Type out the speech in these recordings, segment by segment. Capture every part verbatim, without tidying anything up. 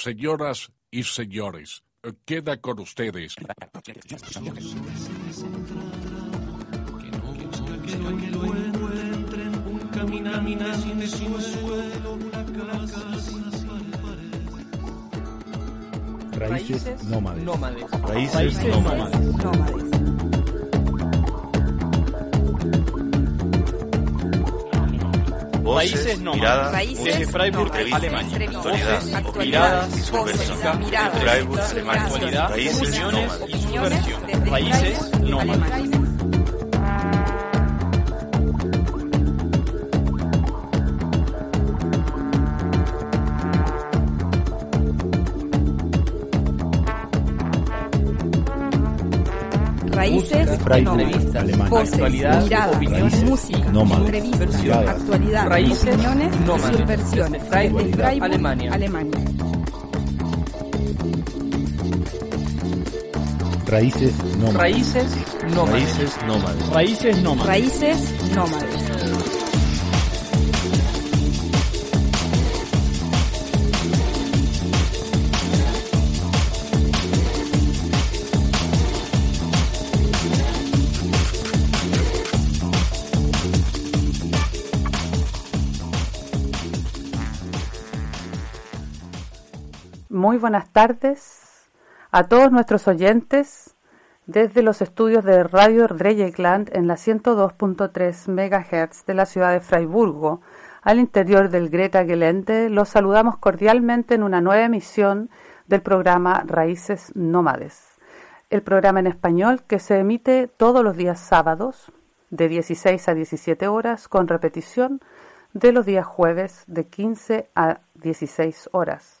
Señoras y señores, queda con ustedes. Raíces nómadas. Nómadas. Raíces nómadas. Nómadas. Voces, miradas, desde Freiburg, Alemania. Actualidad, miradas y subversión. De Freiburg, Alemania. Actualidad, opiniones y subversión. Raíces nómadas. Raíces, entrevistas, voces, miradas, opiniones, música, entrevistas, actualidad, raíces, opiniones, subversiones, Alemania, Alemania. Raíces nómadas. Raíces nómadas. Raíces nómadas. Raíces nómadas. Muy buenas tardes a todos nuestros oyentes desde los estudios de Radio Dreyeckland en la ciento dos punto tres megahertz de la ciudad de Friburgo, al interior del Greta Gelände. Los saludamos cordialmente en una nueva emisión del programa Raíces Nómadas, el programa en español que se emite todos los días sábados de dieciséis a diecisiete horas, con repetición de los días jueves de quince a dieciséis horas.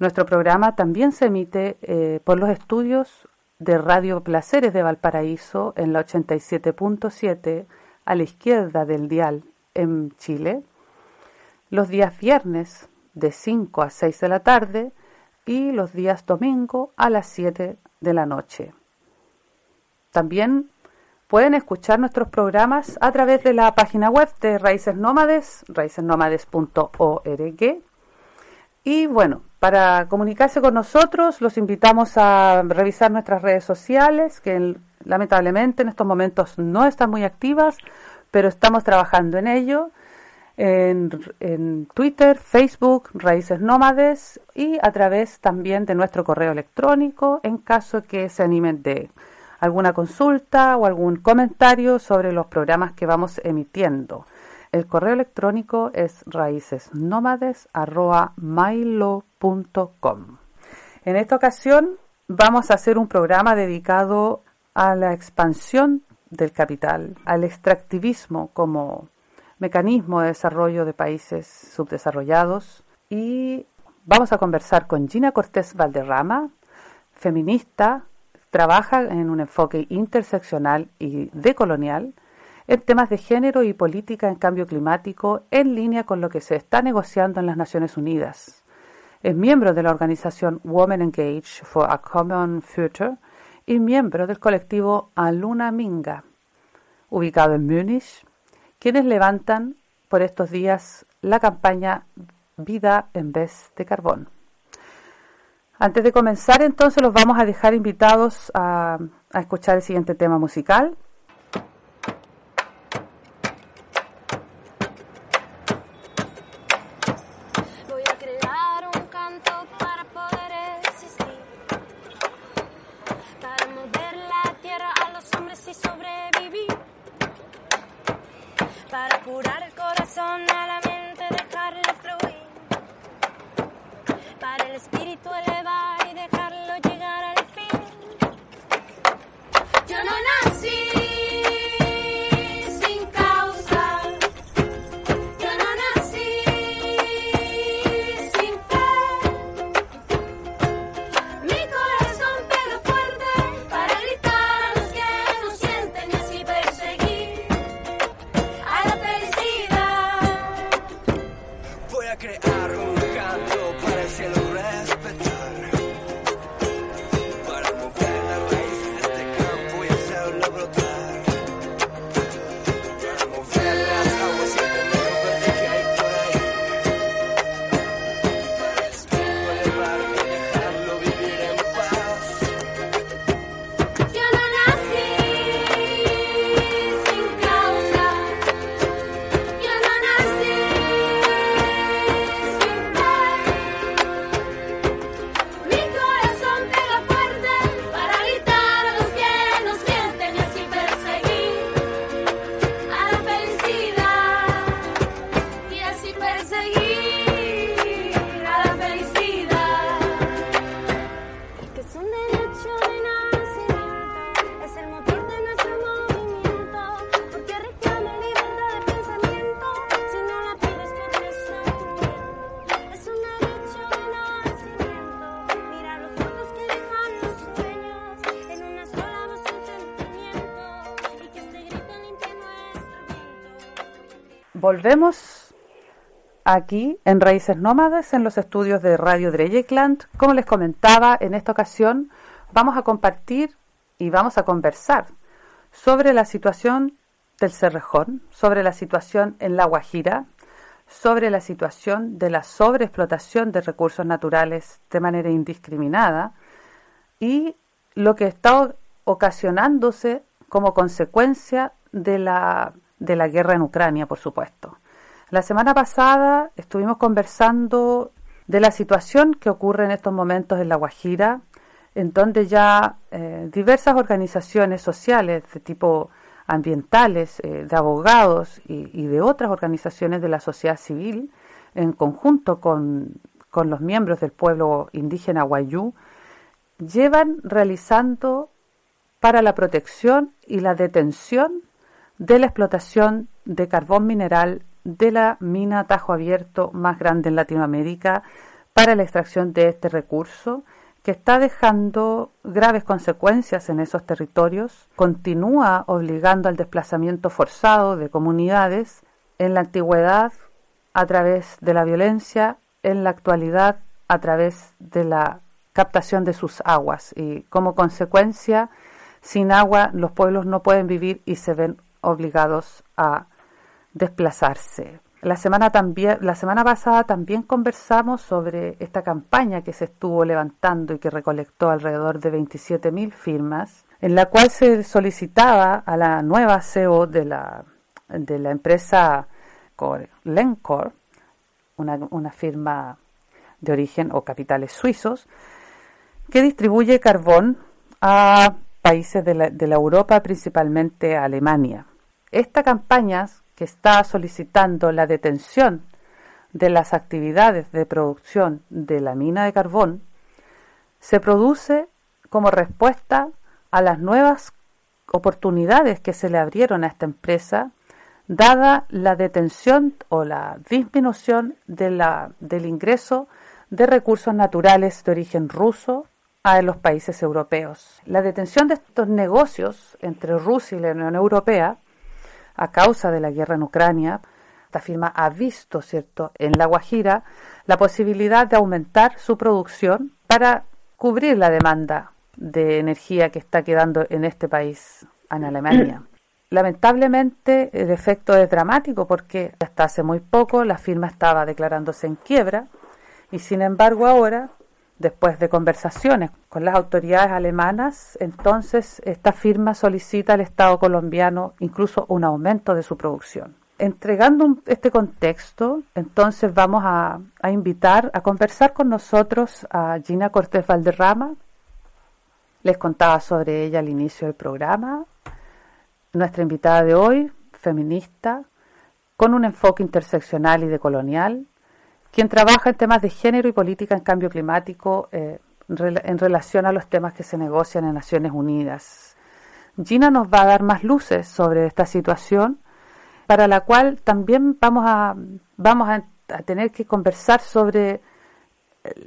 Nuestro programa también se emite eh, por los estudios de Radio Placeres de Valparaíso en la ochenta y siete punto siete a la izquierda del dial en Chile, los días viernes de cinco a seis de la tarde y los días domingo a las siete de la noche. También pueden escuchar nuestros programas a través de la página web de Raíces Nómades, raíces nómades punto org. Y bueno, para comunicarse con nosotros, los invitamos a revisar nuestras redes sociales, que lamentablemente en estos momentos no están muy activas, pero estamos trabajando en ello, en, en Twitter, Facebook, Raíces Nómades, y a través también de nuestro correo electrónico, en caso que se animen de alguna consulta o algún comentario sobre los programas que vamos emitiendo. El correo electrónico es raíces nómades arroba mailo punto com. En esta ocasión vamos a hacer un programa dedicado a la expansión del capital, al extractivismo como mecanismo de desarrollo de países subdesarrollados. Y vamos a conversar con Gina Cortés Valderrama, feminista, trabaja en un enfoque interseccional y decolonial, en temas de género y política en cambio climático, en línea con lo que se está negociando en las Naciones Unidas. Es miembro de la organización Women Engage for a Common Future y miembro del colectivo Aluna Minga, ubicado en Múnich, quienes levantan por estos días la campaña Vida en vez de carbón. Antes de comenzar, entonces, los vamos a dejar invitados a, a escuchar el siguiente tema musical. Crear un canto para el cielo respetar. Volvemos aquí en Raíces Nómadas, en los estudios de Radio Dreyeckland. Como les comentaba, en esta ocasión vamos a compartir y vamos a conversar sobre la situación del Cerrejón, sobre la situación en La Guajira, sobre la situación de la sobreexplotación de recursos naturales de manera indiscriminada y lo que está ocasionándose como consecuencia de la, de la guerra en Ucrania, por supuesto. La semana pasada estuvimos conversando de la situación que ocurre en estos momentos en La Guajira, en donde ya eh, diversas organizaciones sociales de tipo ambientales, eh, de abogados y, y de otras organizaciones de la sociedad civil, en conjunto con, con los miembros del pueblo indígena Wayú, llevan realizando para la protección y la detención de la explotación de carbón mineral de la mina Tajo Abierto más grande en Latinoamérica para la extracción de este recurso, que está dejando graves consecuencias en esos territorios, continúa obligando al desplazamiento forzado de comunidades en la antigüedad a través de la violencia, en la actualidad a través de la captación de sus aguas. Y como consecuencia, sin agua los pueblos no pueden vivir y se ven obligados a desplazarse. La semana, también, la semana pasada también conversamos sobre esta campaña que se estuvo levantando y que recolectó alrededor de veintisiete mil firmas, en la cual se solicitaba a la nueva C E O de la, de la empresa Lencor, una, una firma de origen o capitales suizos, que distribuye carbón a países de la, de la Europa, principalmente a Alemania. Esta campaña que está solicitando la detención de las actividades de producción de la mina de carbón, se produce como respuesta a las nuevas oportunidades que se le abrieron a esta empresa, dada la detención o la disminución de la, del ingreso de recursos naturales de origen ruso a los países europeos. La detención de estos negocios entre Rusia y la Unión Europea a causa de la guerra en Ucrania, esta firma ha visto, ¿cierto?, en La Guajira la posibilidad de aumentar su producción para cubrir la demanda de energía que está quedando en este país, en Alemania. Lamentablemente, el efecto es dramático porque hasta hace muy poco la firma estaba declarándose en quiebra y, sin embargo, ahora, después de conversaciones con las autoridades alemanas, entonces esta firma solicita al Estado colombiano incluso un aumento de su producción. Entregando un, este contexto, entonces vamos a, a invitar a conversar con nosotros a Gina Cortés Valderrama. Les contaba sobre ella al inicio del programa. Nuestra invitada de hoy, feminista, con un enfoque interseccional y decolonial, quien trabaja en temas de género y política en cambio climático eh, en relación a los temas que se negocian en Naciones Unidas. Gina nos va a dar más luces sobre esta situación, para la cual también vamos a, vamos a, a tener que conversar sobre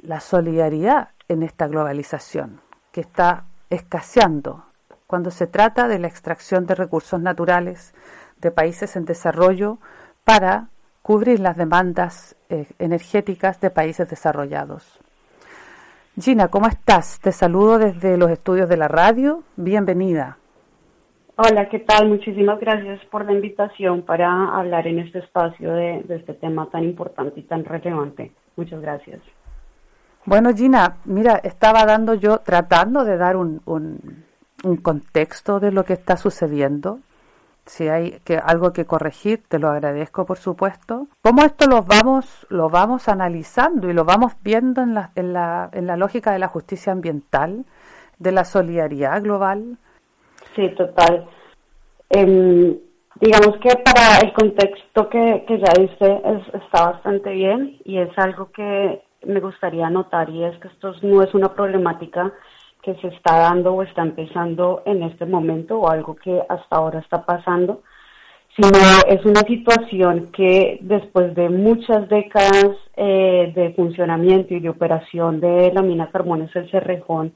la solidaridad en esta globalización que está escaseando cuando se trata de la extracción de recursos naturales de países en desarrollo para cubrir las demandas eh, energéticas de países desarrollados. Gina, ¿cómo estás? Te saludo desde los estudios de la radio. Bienvenida. Hola, ¿qué tal? Muchísimas gracias por la invitación para hablar en este espacio de, de este tema tan importante y tan relevante. Muchas gracias. Bueno, Gina, mira, estaba dando yo, tratando de dar un, un, un contexto de lo que está sucediendo. Si hay que, algo que corregir, te lo agradezco, por supuesto. ¿Cómo esto lo vamos, lo vamos analizando y lo vamos viendo en la, en, la, en la lógica de la justicia ambiental, de la solidaridad global? Sí, total. Eh, digamos que para el contexto que, que ya dice es, está bastante bien y es algo que me gustaría anotar, y es que esto no es una problemática que se está dando o está empezando en este momento o algo que hasta ahora está pasando, sino es una situación que después de muchas décadas eh, de funcionamiento y de operación de la mina Carbones del Cerrejón,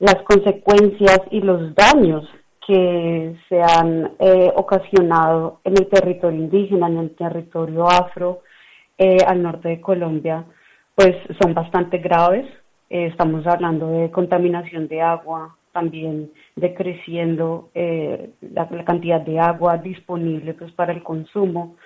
las consecuencias y los daños que se han eh, ocasionado en el territorio indígena, en el territorio afro, eh, al norte de Colombia, pues son bastante graves. Eh, estamos hablando de contaminación de agua, también decreciendo eh, la, la cantidad de agua disponible pues para el consumo,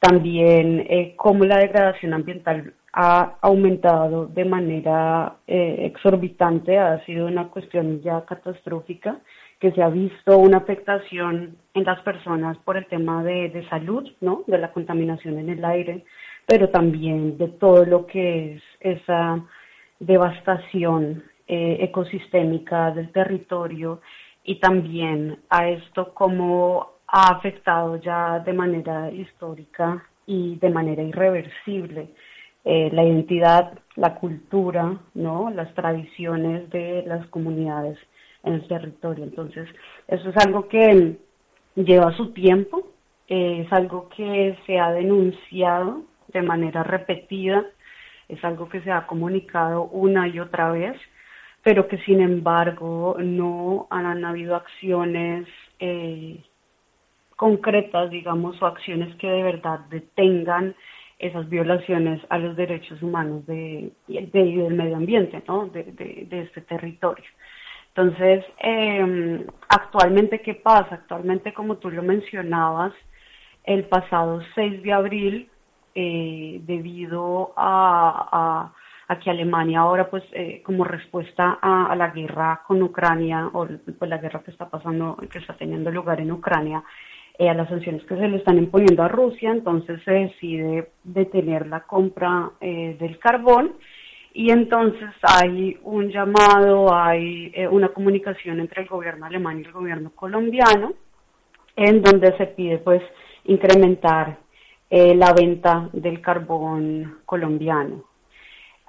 también eh, cómo la degradación ambiental ha aumentado de manera eh, exorbitante, ha sido una cuestión ya catastrófica, que se ha visto una afectación en las personas por el tema de, de salud, ¿no?, de la contaminación en el aire, pero también de todo lo que es esa devastación eh, ecosistémica del territorio, y también a esto cómo ha afectado ya de manera histórica y de manera irreversible eh, la identidad, la cultura, ¿no?, las tradiciones de las comunidades en el territorio. Entonces, eso es algo que lleva su tiempo, eh, es algo que se ha denunciado de manera repetida, es algo que se ha comunicado una y otra vez, pero que sin embargo no han, han habido acciones eh, concretas, digamos, o acciones que de verdad detengan esas violaciones a los derechos humanos de, de, de, del medio ambiente, ¿no?, de, de, de este territorio. Entonces, eh, actualmente, ¿qué pasa? Actualmente, como tú lo mencionabas, el pasado seis de abril, eh, debido a, a, a que Alemania ahora, pues, eh, como respuesta a, a la guerra con Ucrania, o pues, la guerra que está pasando, que está teniendo lugar en Ucrania, eh, a las sanciones que se le están imponiendo a Rusia, entonces se decide detener la compra eh, del carbón. Y entonces hay un llamado, hay eh, una comunicación entre el gobierno alemán y el gobierno colombiano, en donde se pide pues incrementar eh, la venta del carbón colombiano.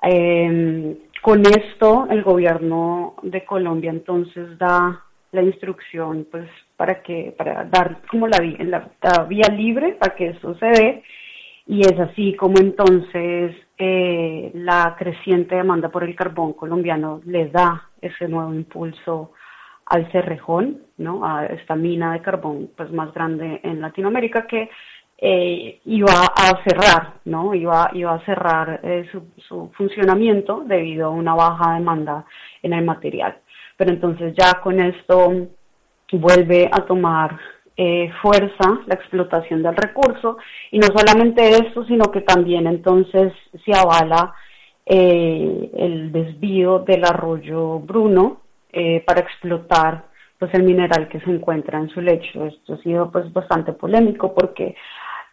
Eh, con esto el gobierno de Colombia entonces da la instrucción pues para que para dar como la, la, la vía libre para que eso se dé. Y es así como entonces eh, la creciente demanda por el carbón colombiano le da ese nuevo impulso al Cerrejón, ¿no?, a esta mina de carbón pues más grande en Latinoamérica, que eh, iba a cerrar, ¿no?, iba, iba a cerrar eh, su, su funcionamiento debido a una baja demanda en el material. Pero entonces ya con esto vuelve a tomar Eh, fuerza la explotación del recurso, y no solamente esto, sino que también entonces se avala eh, el desvío del arroyo Bruno eh, para explotar pues el mineral que se encuentra en su lecho. Esto ha sido pues bastante polémico porque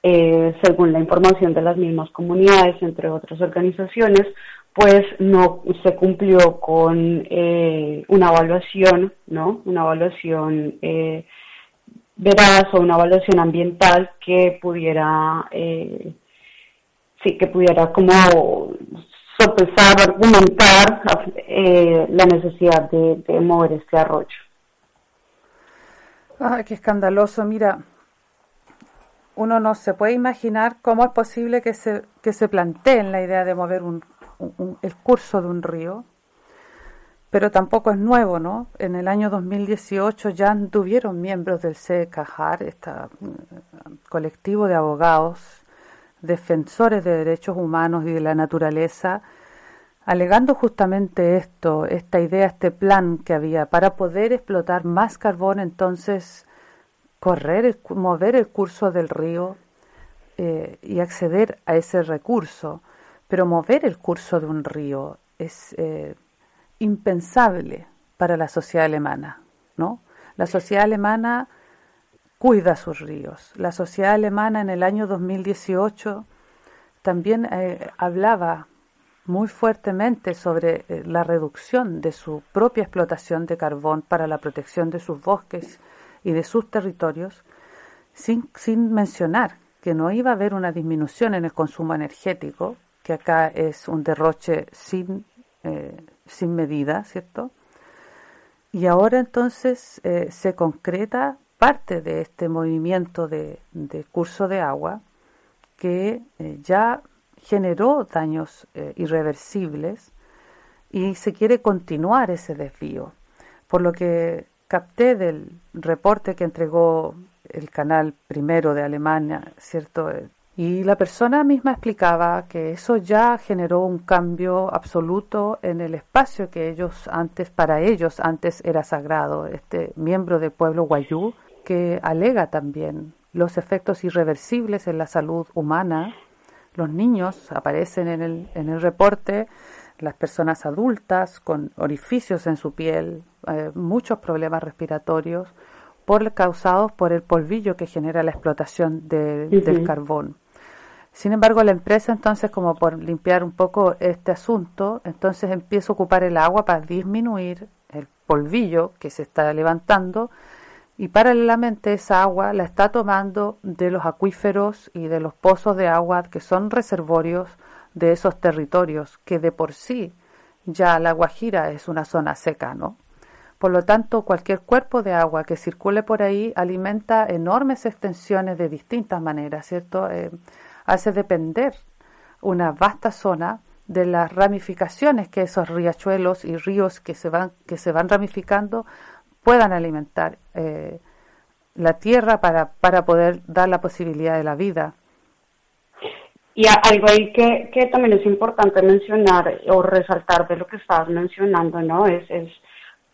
eh, según la información de las mismas comunidades, entre otras organizaciones, pues no se cumplió con eh, una evaluación, ¿no?, una evaluación eh, veraz o una evaluación ambiental que pudiera eh, sí que pudiera como sopesar o argumentar eh, la necesidad de, de mover este arroyo. Ay, qué escandaloso. Mira, uno no se puede imaginar cómo es posible que se que se planteen la idea de mover un, un, un, el curso de un río, pero tampoco es nuevo, ¿no? En el año dos mil dieciocho ya tuvieron miembros del C A J A R, este colectivo de abogados, defensores de derechos humanos y de la naturaleza, alegando justamente esto, esta idea, este plan que había para poder explotar más carbón, entonces correr, mover el curso del río eh, y acceder a ese recurso. Pero mover el curso de un río es Eh, impensable para la sociedad alemana, ¿no? La sociedad alemana cuida sus ríos. La sociedad alemana en el año dos mil dieciocho también eh, hablaba muy fuertemente sobre eh, la reducción de su propia explotación de carbón para la protección de sus bosques y de sus territorios, sin, sin mencionar que no iba a haber una disminución en el consumo energético, que acá es un derroche sin Eh, sin medida, ¿cierto? Y ahora entonces eh, se concreta parte de este movimiento de, de curso de agua que eh, ya generó daños eh, irreversibles, y se quiere continuar ese desvío, por lo que capté del reporte que entregó el canal primero de Alemania, ¿cierto? Y la persona misma explicaba que eso ya generó un cambio absoluto en el espacio que ellos antes, para ellos antes era sagrado. Este miembro del pueblo Wayú, que alega también los efectos irreversibles en la salud humana. Los niños aparecen en el, en el reporte, las personas adultas con orificios en su piel, eh, muchos problemas respiratorios por, causados por el polvillo que genera la explotación de, uh-huh. del carbón. Sin embargo, la empresa entonces, como por limpiar un poco este asunto, entonces empieza a ocupar el agua para disminuir el polvillo que se está levantando, y paralelamente esa agua la está tomando de los acuíferos y de los pozos de agua que son reservorios de esos territorios, que de por sí ya La Guajira es una zona seca, ¿no? Por lo tanto, cualquier cuerpo de agua que circule por ahí alimenta enormes extensiones de distintas maneras, ¿cierto? Eh, hace depender una vasta zona de las ramificaciones que esos riachuelos y ríos que se van, que se van ramificando puedan alimentar eh, la tierra para, para poder dar la posibilidad de la vida. Y algo ahí que, que también es importante mencionar o resaltar de lo que estabas mencionando, ¿no? Es, es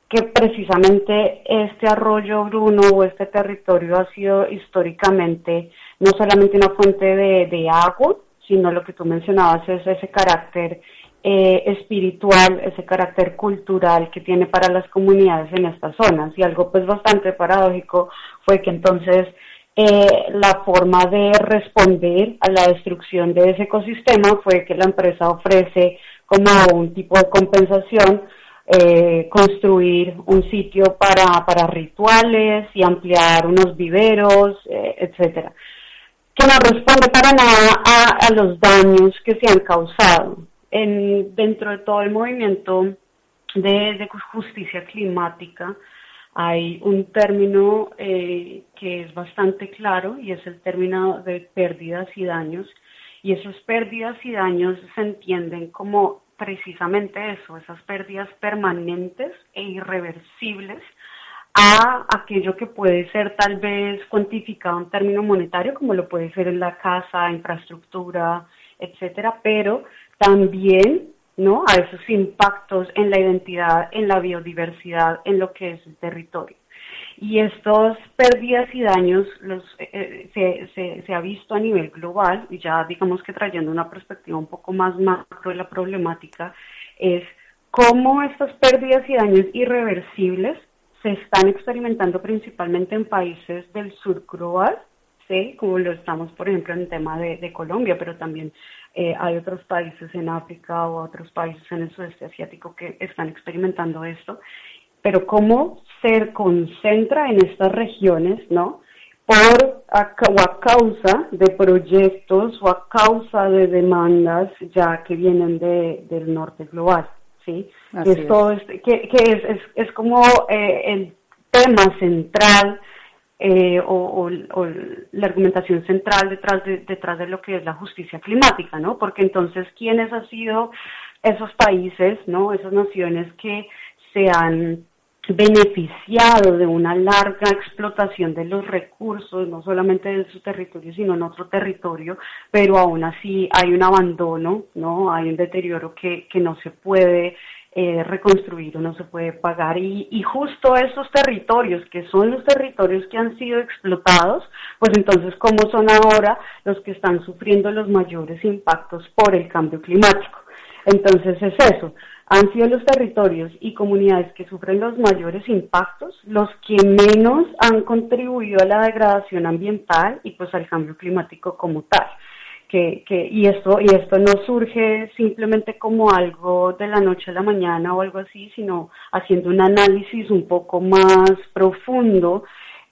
que precisamente este arroyo Bruno o este territorio ha sido históricamente no solamente una fuente de, de agua, sino lo que tú mencionabas es ese carácter eh, espiritual, ese carácter cultural que tiene para las comunidades en estas zonas. Y algo pues bastante paradójico fue que entonces Eh, la forma de responder a la destrucción de ese ecosistema fue que la empresa ofrece como un tipo de compensación eh, construir un sitio para, para rituales y ampliar unos viveros, eh, etcétera, que no responde para nada a, a los daños que se han causado. En, dentro de todo el movimiento de, de justicia climática, hay un término eh, que es bastante claro y es el término de pérdidas y daños, y esas pérdidas y daños se entienden como precisamente eso, esas pérdidas permanentes e irreversibles a aquello que puede ser tal vez cuantificado en término monetario, como lo puede ser en la casa, infraestructura, etcétera, pero también, ¿no?, a esos impactos en la identidad, en la biodiversidad, en lo que es el territorio. Y estos pérdidas y daños los, eh, se, se, se ha visto a nivel global, y ya digamos que trayendo una perspectiva un poco más macro de la problemática, es cómo estas pérdidas y daños irreversibles se están experimentando principalmente en países del sur global, ¿sí?, como lo estamos, por ejemplo, en el tema de, de Colombia, pero también eh, hay otros países en África o otros países en el sudeste asiático que están experimentando esto, pero cómo se concentra en estas regiones, ¿no?, por a, o a causa de proyectos o a causa de demandas ya que vienen de, del norte global, ¿sí? Así es. Todo es, que, que es, es, es como eh, el tema central Eh, o, o, o la argumentación central detrás de, detrás de lo que es la justicia climática, ¿no? Porque entonces, ¿quiénes han sido esos países, ¿no?, esas naciones que se han beneficiado de una larga explotación de los recursos, no solamente de su territorio, sino en otro territorio, pero aún así hay un abandono, ¿no?, hay un deterioro que, que no se puede Eh, reconstruir, no se puede pagar, y, y justo esos territorios que son los territorios que han sido explotados, pues entonces cómo son ahora los que están sufriendo los mayores impactos por el cambio climático. Entonces es eso, han sido los territorios y comunidades que sufren los mayores impactos los que menos han contribuido a la degradación ambiental y pues al cambio climático como tal. Que, que, y esto y esto no surge simplemente como algo de la noche a la mañana o algo así, sino haciendo un análisis un poco más profundo,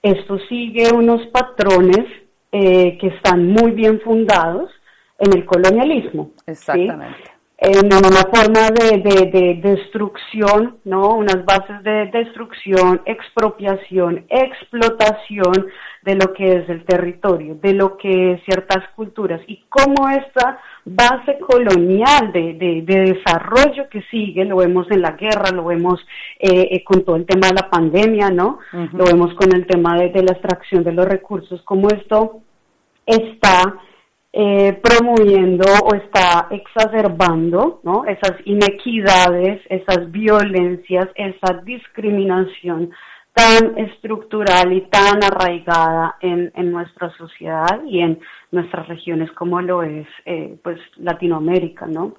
esto sigue unos patrones eh, que están muy bien fundados en el colonialismo. Exactamente. ¿Sí? En una forma de, de, de destrucción, ¿no?, unas bases de destrucción, expropiación, explotación de lo que es el territorio, de lo que es ciertas culturas, y cómo esta base colonial de, de, de desarrollo que sigue, lo vemos en la guerra, lo vemos eh, eh, con todo el tema de la pandemia, ¿no? Uh-huh. Lo vemos con el tema de, de la extracción de los recursos, como esto está eh, promoviendo o está exacerbando, ¿no?, esas inequidades, esas violencias, esa discriminación tan estructural y tan arraigada en, en nuestra sociedad y en nuestras regiones como lo es eh, pues Latinoamérica, ¿no?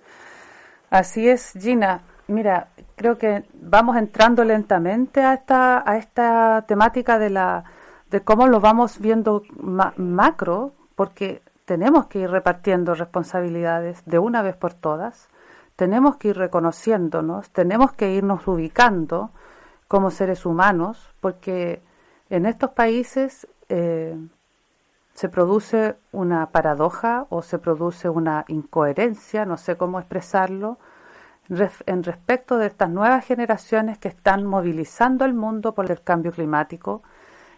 Así es, Gina. Mira, creo que vamos entrando lentamente a esta a esta temática de la de cómo lo vamos viendo ma- macro, porque tenemos que ir repartiendo responsabilidades de una vez por todas, tenemos que ir reconociéndonos, tenemos que irnos ubicando como seres humanos, porque en estos países eh, se produce una paradoja o se produce una incoherencia, no sé cómo expresarlo, ref- en respecto de estas nuevas generaciones que están movilizando al mundo por el cambio climático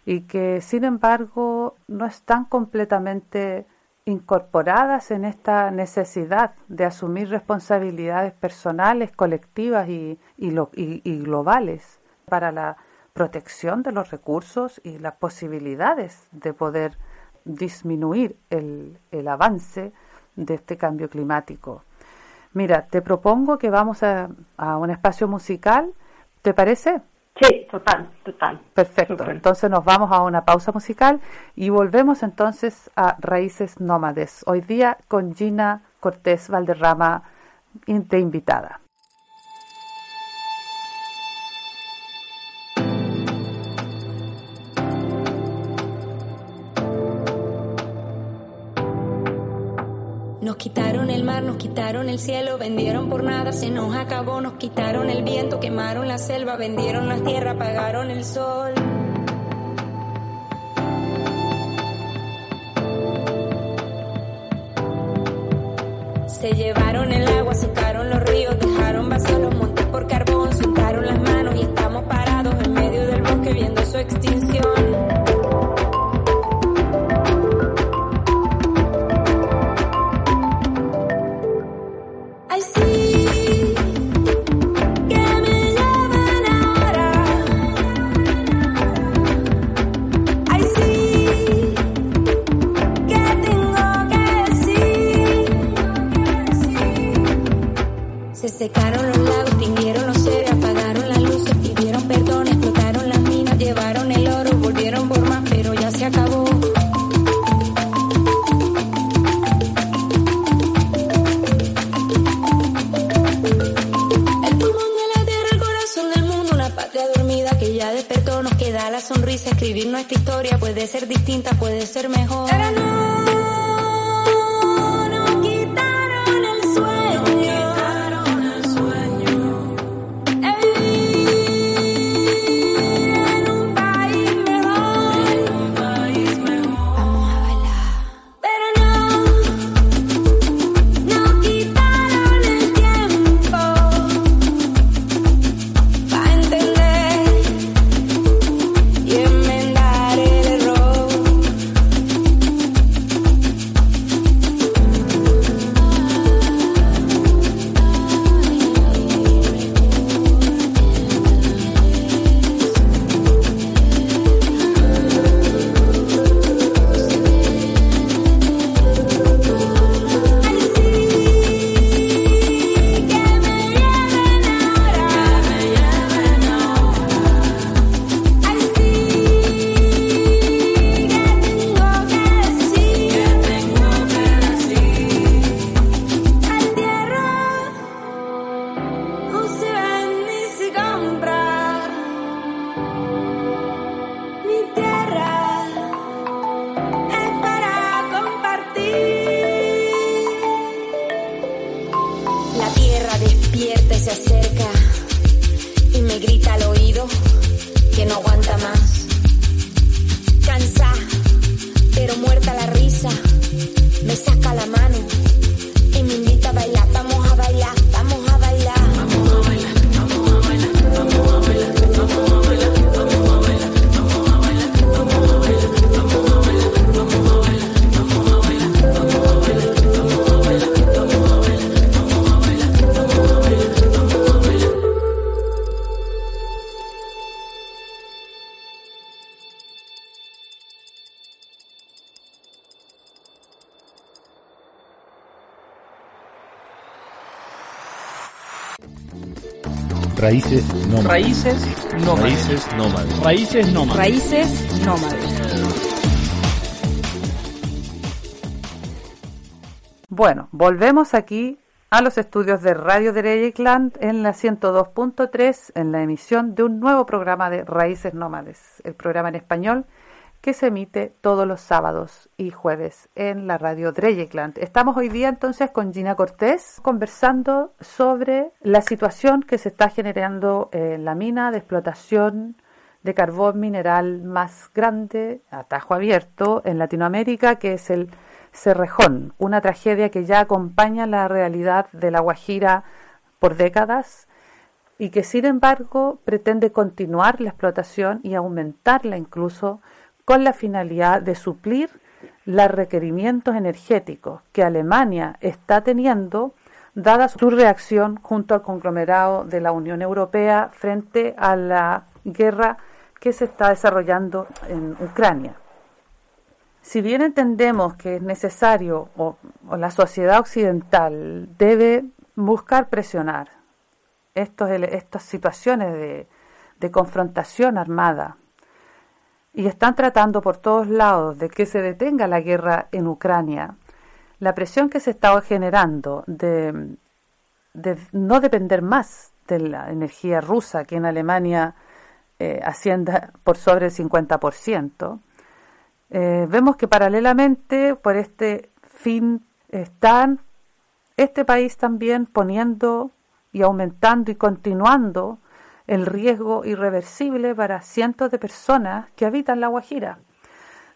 y que, sin embargo, no están completamente incorporadas en esta necesidad de asumir responsabilidades personales, colectivas y, y, lo- y, y globales, para la protección de los recursos y las posibilidades de poder disminuir el, el avance de este cambio climático. Mira, te propongo que vamos a, a un espacio musical, ¿te parece? Sí, total, total. Perfecto, super. Entonces nos vamos a una pausa musical y volvemos entonces a Raíces Nómades, hoy día con Gina Cortés Valderrama de invitada. Nos quitaron el mar, nos quitaron el cielo, vendieron por nada, se nos acabó. Nos quitaron el viento, quemaron la selva, vendieron las tierras, apagaron el sol. Se llevaron el agua, secaron los ríos, dejaron vacíos los montes por carbón, soltaron las manos y estamos parados en medio del bosque viendo su extinción. Secaron los lagos, extinguieron los seres, apagaron las luces, pidieron perdón, explotaron las minas, llevaron el oro, volvieron por más, pero ya se acabó. El pulmón de la tierra, el corazón del mundo, una patria dormida que ya despertó, nos queda la sonrisa, escribir nuestra historia, puede ser distinta, puede ser mejor. Pero no. Raíces Nómadas. Raíces Nómadas. Raíces Nómadas. Raíces Nómadas. Raíces Nómadas. Bueno, volvemos aquí a los estudios de Radio Dreyeckland en la ciento dos punto tres en la emisión de un nuevo programa de Raíces Nómadas, el programa en español que se emite todos los sábados y jueves en la Radio Dreyeckland. Estamos hoy día entonces con Gina Cortés conversando sobre la situación que se está generando en la mina de explotación de carbón mineral más grande a Tajo Abierto en Latinoamérica, que es el Cerrejón, una tragedia que ya acompaña la realidad de La Guajira por décadas y que sin embargo pretende continuar la explotación y aumentarla incluso con la finalidad de suplir los requerimientos energéticos que Alemania está teniendo dada su reacción junto al conglomerado de la Unión Europea frente a la guerra que se está desarrollando en Ucrania. Si bien entendemos que es necesario o, o la sociedad occidental debe buscar presionar estos, estas situaciones de, de confrontación armada y están tratando por todos lados de que se detenga la guerra en Ucrania, la presión que se está generando de, de no depender más de la energía rusa, que en Alemania eh, ascienda por sobre el cincuenta por ciento, Eh, vemos que paralelamente por este fin están este país también poniendo y aumentando y continuando el riesgo irreversible para cientos de personas que habitan La Guajira.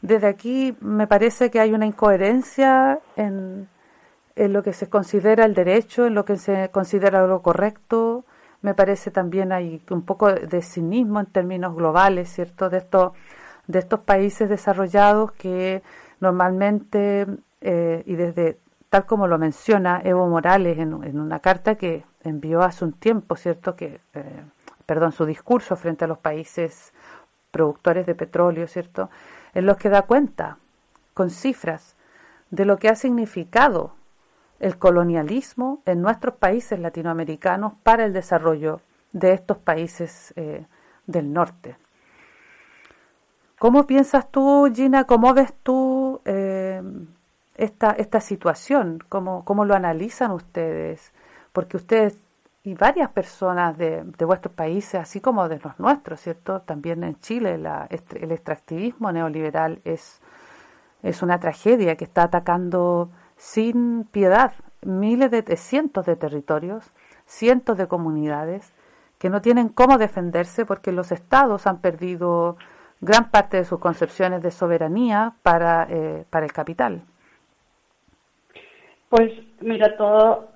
Desde aquí me parece que hay una incoherencia en, en lo que se considera el derecho, en lo que se considera lo correcto. Me parece también hay un poco de cinismo en términos globales, ¿cierto?, de esto de estos países desarrollados que normalmente, eh, y desde tal como lo menciona Evo Morales en, en una carta que envió hace un tiempo, ¿cierto?, que eh, perdón, su discurso frente a los países productores de petróleo, ¿cierto?, en los que da cuenta con cifras de lo que ha significado el colonialismo en nuestros países latinoamericanos para el desarrollo de estos países eh, del norte. ¿Cómo piensas tú, Gina? ¿Cómo ves tú eh, esta esta situación? ¿Cómo, ¿Cómo lo analizan ustedes? Porque ustedes y varias personas de, de vuestros países, así como de los nuestros, ¿cierto? También en Chile la, el extractivismo neoliberal es, es una tragedia que está atacando sin piedad miles de, de cientos de territorios, cientos de comunidades que no tienen cómo defenderse porque los estados han perdido gran parte de sus concepciones de soberanía para eh, para el capital. Pues mira, todo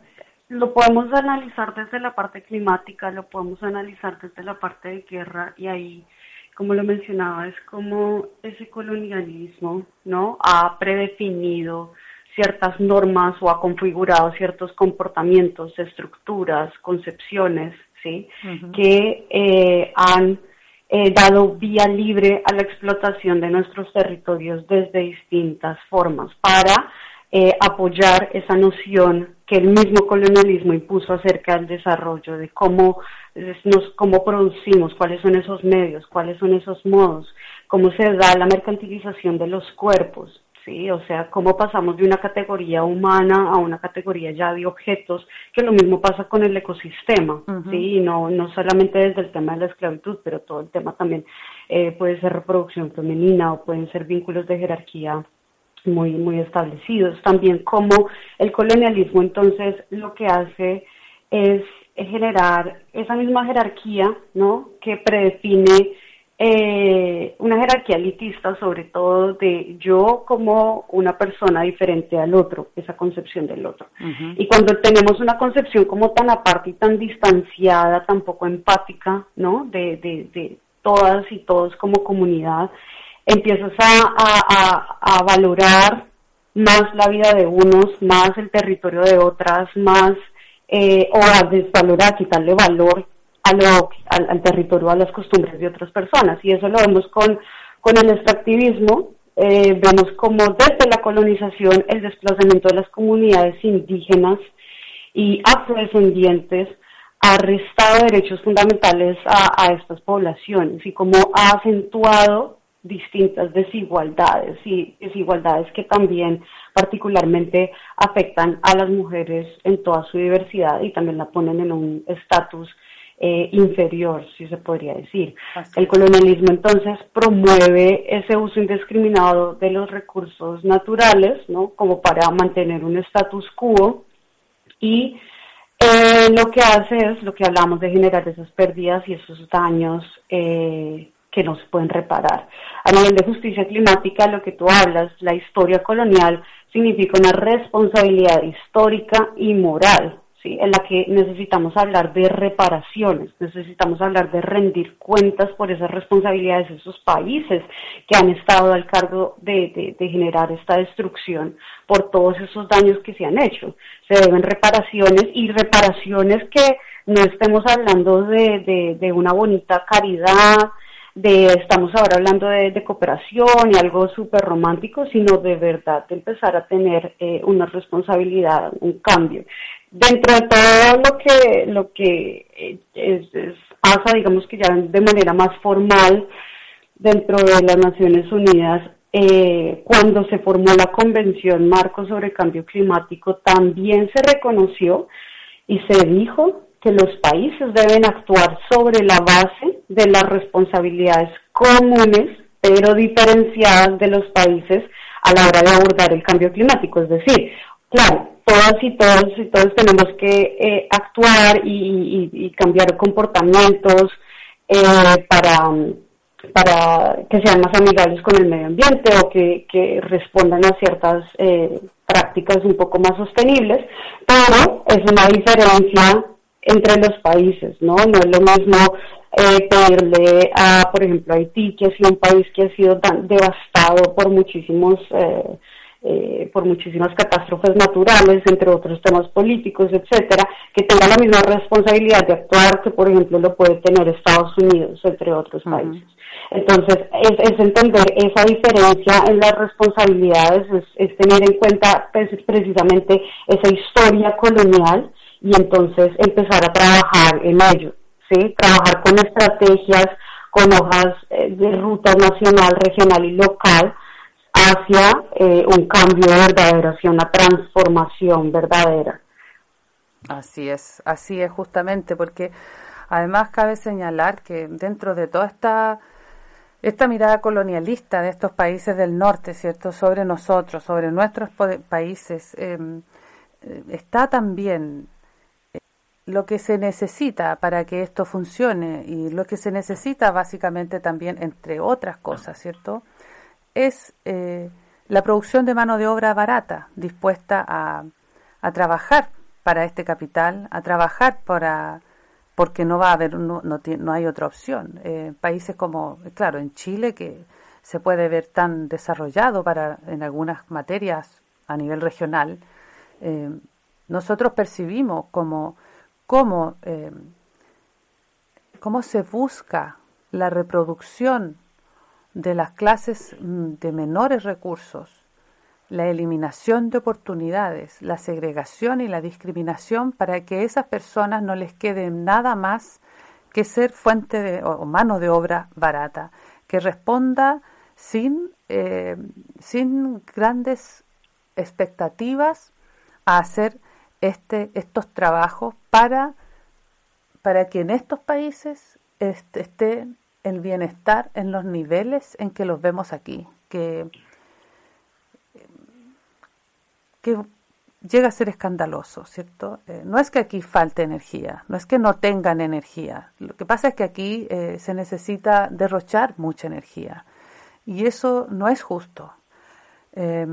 lo podemos analizar desde la parte climática, lo podemos analizar desde la parte de guerra, y ahí, como lo mencionaba, es como ese colonialismo, ¿no?, ha predefinido ciertas normas o ha configurado ciertos comportamientos, estructuras, concepciones, ¿sí? Uh-huh. que eh, han Eh, dado vía libre a la explotación de nuestros territorios desde distintas formas para eh, apoyar esa noción que el mismo colonialismo impuso acerca del desarrollo, de cómo, nos, cómo producimos, cuáles son esos medios, cuáles son esos modos, cómo se da la mercantilización de los cuerpos, ¿sí? O sea, cómo pasamos de una categoría humana a una categoría ya de objetos, que lo mismo pasa con el ecosistema, uh-huh. ¿sí? No, no solamente desde el tema de la esclavitud, pero todo el tema también eh, puede ser reproducción femenina o pueden ser vínculos de jerarquía muy, muy establecidos. También como el colonialismo entonces lo que hace es generar esa misma jerarquía, ¿no?, que predefine Eh, una jerarquía elitista, sobre todo de yo como una persona diferente al otro, esa concepción del otro. Uh-huh. Y cuando tenemos una concepción como tan aparte y tan distanciada, tan poco empática, ¿no?, de, de, de todas y todos como comunidad, empiezas a, a, a, a valorar más la vida de unos, más el territorio de otras, más eh, o a desvalorar, quitarle valor A lo, al, al territorio, a las costumbres de otras personas, y eso lo vemos con, con el extractivismo. Eh, vemos como desde la colonización el desplazamiento de las comunidades indígenas y afrodescendientes ha restado derechos fundamentales a, a estas poblaciones y cómo ha acentuado distintas desigualdades y desigualdades que también particularmente afectan a las mujeres en toda su diversidad y también la ponen en un estatus eh, inferior, si se podría decir. Así. El colonialismo entonces promueve ese uso indiscriminado de los recursos naturales, ¿no?, como para mantener un status quo y Eh, lo que hace es, lo que hablamos, de generar esas pérdidas y esos daños eh, que no se pueden reparar. A nivel de justicia climática, lo que tú hablas, la historia colonial, significa una responsabilidad histórica y moral, ¿sí?, en la que necesitamos hablar de reparaciones, necesitamos hablar de rendir cuentas por esas responsabilidades de esos países que han estado al cargo de, de, de generar esta destrucción por todos esos daños que se han hecho. Se deben reparaciones, y reparaciones que no estemos hablando de, de, de una bonita caridad, de estamos ahora hablando de, de cooperación y algo súper romántico, sino de verdad de empezar a tener eh, una responsabilidad, un cambio. Dentro de todo lo que lo que es, es, pasa, digamos que ya de manera más formal dentro de las Naciones Unidas, eh, cuando se formó la Convención Marco sobre Cambio Climático, también se reconoció y se dijo que los países deben actuar sobre la base de las responsabilidades comunes, pero diferenciadas de los países a la hora de abordar el cambio climático. Es decir, claro, todas y todos y todos tenemos que eh, actuar y, y, y cambiar comportamientos eh, para, para que sean más amigables con el medio ambiente o que, que respondan a ciertas eh, prácticas un poco más sostenibles, pero es una diferencia entre los países, ¿no? No es lo mismo eh, pedirle a, por ejemplo, a Haití, que ha sido un país que ha sido tan devastado por muchísimos eh, Eh, por muchísimas catástrofes naturales, entre otros temas políticos, etcétera, que tenga la misma responsabilidad de actuar que, por ejemplo, lo puede tener Estados Unidos, entre otros países. Entonces, es, es entender esa diferencia en las responsabilidades, es, es tener en cuenta pues, precisamente esa historia colonial y entonces empezar a trabajar en ello, ¿sí? Trabajar con estrategias, con hojas eh, de ruta nacional, regional y local, hacia eh, un cambio verdadero, hacia una transformación verdadera. Así es, así es justamente, porque además cabe señalar que dentro de toda esta, esta mirada colonialista de estos países del norte, ¿cierto?, sobre nosotros, sobre nuestros países, eh, está también lo que se necesita para que esto funcione, y lo que se necesita básicamente también, entre otras cosas, ¿cierto?, es eh, la producción de mano de obra barata, dispuesta a, a trabajar para este capital, a trabajar para porque no va a haber, no, no, no hay otra opción. Eh, países como, claro, en Chile, que se puede ver tan desarrollado para en algunas materias a nivel regional, eh, nosotros percibimos como, como, eh, cómo se busca la reproducción de las clases de menores recursos, la eliminación de oportunidades, la segregación y la discriminación, para que esas personas no les quede nada más que ser fuente de, o mano de obra barata, que responda sin, eh, sin grandes expectativas a hacer este, estos trabajos para, para que en estos países este, esté el bienestar en los niveles en que los vemos aquí, que, que llega a ser escandaloso, ¿cierto? Eh, no es que aquí falte energía, no es que no tengan energía, lo que pasa es que aquí eh, se necesita derrochar mucha energía, y eso no es justo, eh,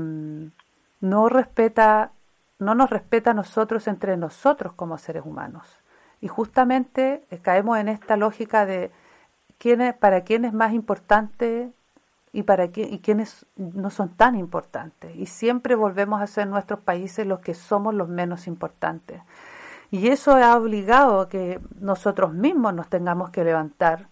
no respeta, no nos respeta a nosotros entre nosotros como seres humanos, y justamente eh, caemos en esta lógica de ¿Quién es, para quién es más importante y para quién, y quiénes no son tan importantes? Y siempre volvemos a ser en nuestros países los que somos los menos importantes. Y eso ha obligado a que nosotros mismos nos tengamos que levantar,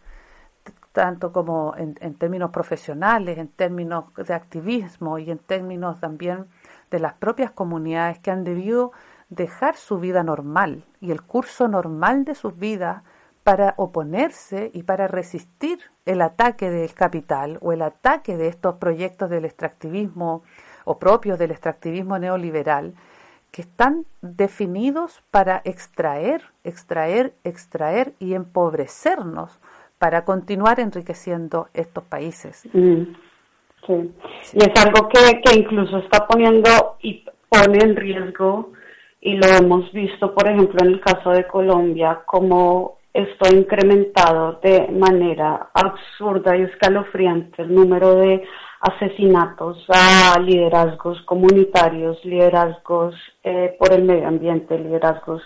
t- tanto como en, en términos profesionales, en términos de activismo y en términos también de las propias comunidades que han debido dejar su vida normal y el curso normal de sus vidas para oponerse y para resistir el ataque del capital o el ataque de estos proyectos del extractivismo o propios del extractivismo neoliberal, que están definidos para extraer, extraer, extraer y empobrecernos para continuar enriqueciendo estos países. Mm, sí. Sí. Y es algo que, que incluso está poniendo y pone en riesgo, y lo hemos visto, por ejemplo, en el caso de Colombia, como esto ha incrementado de manera absurda y escalofriante el número de asesinatos a liderazgos comunitarios, liderazgos eh, por el medio ambiente, liderazgos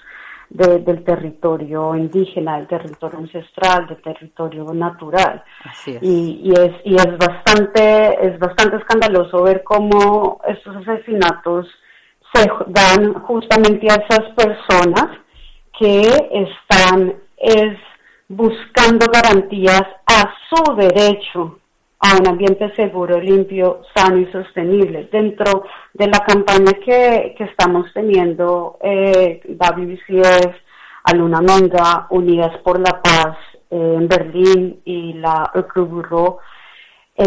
de, del territorio indígena, del territorio ancestral, del territorio natural. Así es. Y, y es y es bastante es bastante escandaloso ver cómo estos asesinatos se dan justamente a esas personas que están es buscando garantías a su derecho a un ambiente seguro, limpio, sano y sostenible. Dentro de la campaña que, que estamos teniendo, eh, W C F, Aluna Minga, Unidas por la Paz eh, en Berlín y la Ecoburro, eh,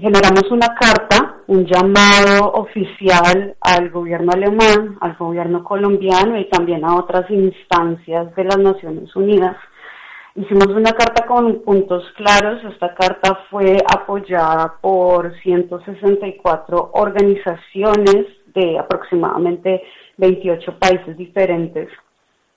generamos una carta, un llamado oficial al gobierno alemán, al gobierno colombiano y también a otras instancias de las Naciones Unidas. Hicimos una carta con puntos claros. Esta carta fue apoyada por ciento sesenta y cuatro organizaciones de aproximadamente veintiocho países diferentes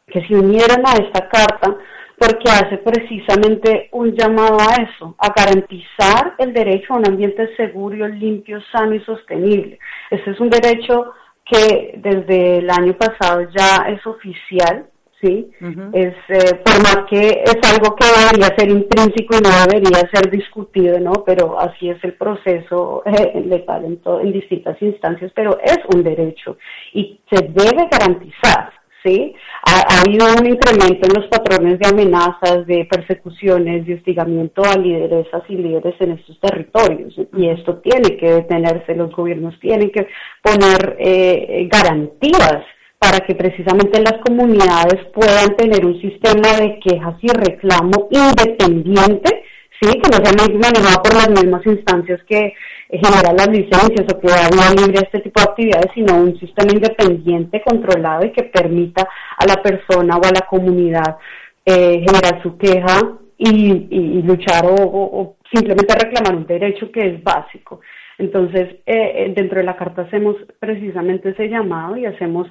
que se unieron a esta carta porque hace precisamente un llamado a eso, a garantizar el derecho a un ambiente seguro, limpio, sano y sostenible. Este es un derecho que desde el año pasado ya es oficial. Sí, uh-huh. es eh, por más que es algo que debería ser intrínseco y no debería ser discutido, ¿no? Pero así es el proceso eh, legal en, to- en distintas instancias, pero es un derecho y se debe garantizar, ¿sí? Ha, ha habido un incremento en los patrones de amenazas, de persecuciones, de hostigamiento a lideresas y líderes en estos territorios, y esto tiene que detenerse. Los gobiernos tienen que poner eh, garantías para que precisamente las comunidades puedan tener un sistema de quejas y reclamo independiente, sí, que no sea manejado por las mismas instancias que generan las licencias o que dan libre a este tipo de actividades, sino un sistema independiente, controlado y que permita a la persona o a la comunidad eh, generar su queja y, y, y luchar o, o, o simplemente reclamar un derecho que es básico. Entonces, eh, dentro de la carta hacemos precisamente ese llamado y hacemos